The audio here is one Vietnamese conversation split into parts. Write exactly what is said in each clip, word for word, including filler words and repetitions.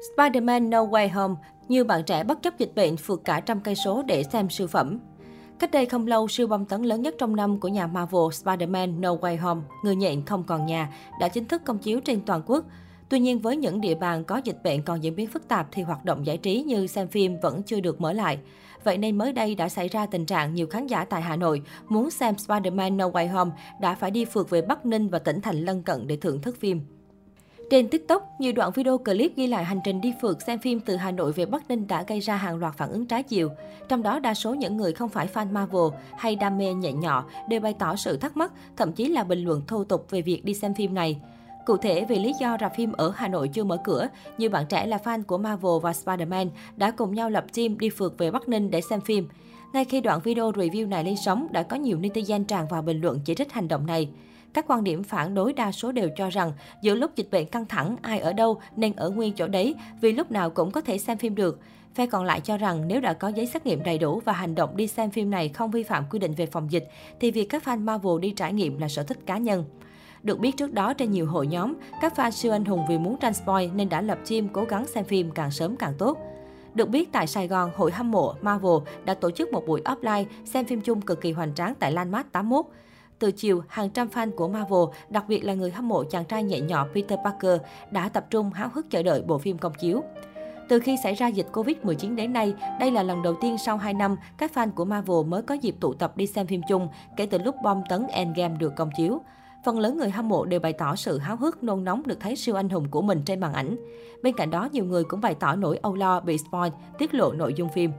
Spider-Man No Way Home, nhiều bạn trẻ bất chấp dịch bệnh phượt cả trăm cây số để xem siêu phẩm. Cách đây không lâu, siêu bom tấn lớn nhất trong năm của nhà Marvel Spider-Man No Way Home, Người Nhện Không Còn Nhà, đã chính thức công chiếu trên toàn quốc. Tuy nhiên, với những địa bàn có dịch bệnh còn diễn biến phức tạp thì hoạt động giải trí như xem phim vẫn chưa được mở lại. Vậy nên mới đây đã xảy ra tình trạng nhiều khán giả tại Hà Nội muốn xem Spider-Man No Way Home đã phải đi phượt về Bắc Ninh và tỉnh thành lân cận để thưởng thức phim. Trên TikTok, nhiều đoạn video clip ghi lại hành trình đi phượt xem phim từ Hà Nội về Bắc Ninh đã gây ra hàng loạt phản ứng trái chiều. Trong đó, đa số những người không phải fan Marvel hay đam mê nhện nhỏ đều bày tỏ sự thắc mắc, thậm chí là bình luận thô tục về việc đi xem phim này. Cụ thể, vì lý do rạp phim ở Hà Nội chưa mở cửa, nhiều bạn trẻ là fan của Marvel và Spider-Man đã cùng nhau lập team đi phượt về Bắc Ninh để xem phim. Ngay khi đoạn video review này lên sóng, đã có nhiều netizen tràn vào bình luận chỉ trích hành động này. Các quan điểm phản đối đa số đều cho rằng, giữa lúc dịch bệnh căng thẳng, ai ở đâu nên ở nguyên chỗ đấy, vì lúc nào cũng có thể xem phim được. Phe còn lại cho rằng, nếu đã có giấy xét nghiệm đầy đủ và hành động đi xem phim này không vi phạm quy định về phòng dịch, thì việc các fan Marvel đi trải nghiệm là sở thích cá nhân. Được biết trước đó trên nhiều hội nhóm, các fan siêu anh hùng vì muốn tranh spoil nên đã lập team cố gắng xem phim càng sớm càng tốt. Được biết tại Sài Gòn, hội hâm mộ Marvel đã tổ chức một buổi offline xem phim chung cực kỳ hoành tráng tại Landmark tám mốt. Từ chiều, hàng trăm fan của Marvel, đặc biệt là người hâm mộ chàng trai nhện nhỏ Peter Parker, đã tập trung háo hức chờ đợi bộ phim công chiếu. Từ khi xảy ra dịch Covid mười chín đến nay, đây là lần đầu tiên sau hai năm các fan của Marvel mới có dịp tụ tập đi xem phim chung kể từ lúc bom tấn Endgame được công chiếu. Phần lớn người hâm mộ đều bày tỏ sự háo hức, nôn nóng được thấy siêu anh hùng của mình trên màn ảnh. Bên cạnh đó, nhiều người cũng bày tỏ nỗi âu lo bị spoil, tiết lộ nội dung phim.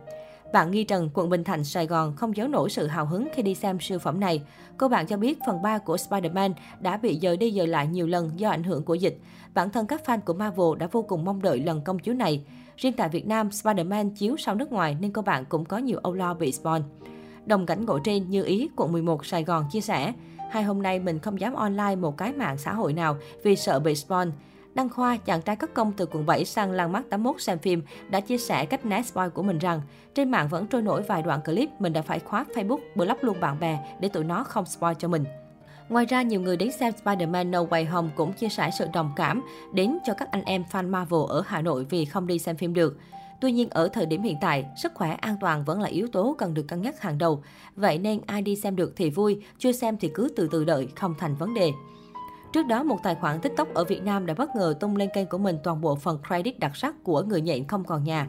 Bạn Nghi Trần, quận Bình Thạnh, Sài Gòn không giấu nổi sự hào hứng khi đi xem siêu phẩm này. Cô bạn cho biết phần ba của Spider-Man đã bị dời đi dời lại nhiều lần do ảnh hưởng của dịch. Bản thân các fan của Marvel đã vô cùng mong đợi lần công chiếu này. Riêng tại Việt Nam, Spider-Man chiếu sau nước ngoài nên cô bạn cũng có nhiều âu lo bị spoil. Đồng cảnh ngộ trên, Như Ý, quận mười một, Sài Gòn chia sẻ: Hai hôm nay mình không dám online một cái mạng xã hội nào vì sợ bị spoil. Đăng Khoa, chàng trai cất công từ quận bảy sang Landmark tám mốt xem phim, đã chia sẻ cách né spoil của mình rằng trên mạng vẫn trôi nổi vài đoạn clip, mình đã phải khóa Facebook, block luôn bạn bè để tụi nó không spoil cho mình. Ngoài ra, nhiều người đến xem Spider-Man No Way Home cũng chia sẻ sự đồng cảm đến cho các anh em fan Marvel ở Hà Nội vì không đi xem phim được. Tuy nhiên, ở thời điểm hiện tại, sức khỏe, an toàn vẫn là yếu tố cần được cân nhắc hàng đầu. Vậy nên ai đi xem được thì vui, chưa xem thì cứ từ từ đợi, không thành vấn đề. Trước đó, một tài khoản TikTok ở Việt Nam đã bất ngờ tung lên kênh của mình toàn bộ phần credit đặc sắc của Người Nhện Không Còn Nhà.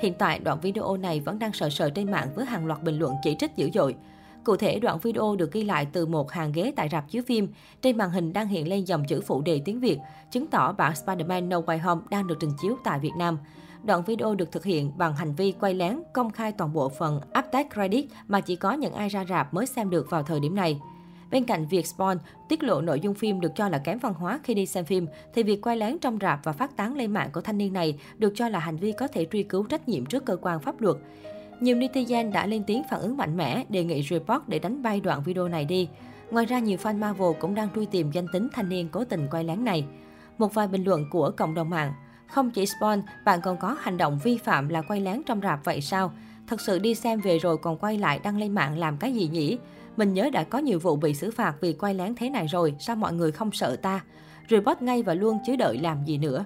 Hiện tại, đoạn video này vẫn đang sờ sờ trên mạng với hàng loạt bình luận chỉ trích dữ dội. Cụ thể, đoạn video được ghi lại từ một hàng ghế tại rạp chiếu phim. Trên màn hình đang hiện lên dòng chữ phụ đề tiếng Việt, chứng tỏ bản Spider-Man No Way Home đang được trình chiếu tại Việt Nam. Đoạn video được thực hiện bằng hành vi quay lén, công khai toàn bộ phần update credit mà chỉ có những ai ra rạp mới xem được vào thời điểm này. Bên cạnh việc spoil, tiết lộ nội dung phim được cho là kém văn hóa khi đi xem phim, thì việc quay lén trong rạp và phát tán lên mạng của thanh niên này được cho là hành vi có thể truy cứu trách nhiệm trước cơ quan pháp luật. Nhiều netizen đã lên tiếng phản ứng mạnh mẽ, đề nghị report để đánh bay đoạn video này đi. Ngoài ra, nhiều fan Marvel cũng đang truy tìm danh tính thanh niên cố tình quay lén này. Một vài bình luận của cộng đồng mạng: Không chỉ spoil, bạn còn có hành động vi phạm là quay lén trong rạp vậy sao? Thật sự đi xem về rồi còn quay lại đăng lên mạng làm cái gì nhỉ? Mình nhớ đã có nhiều vụ bị xử phạt vì quay lén thế này rồi, sao mọi người không sợ ta? Report ngay và luôn chứ đợi làm gì nữa?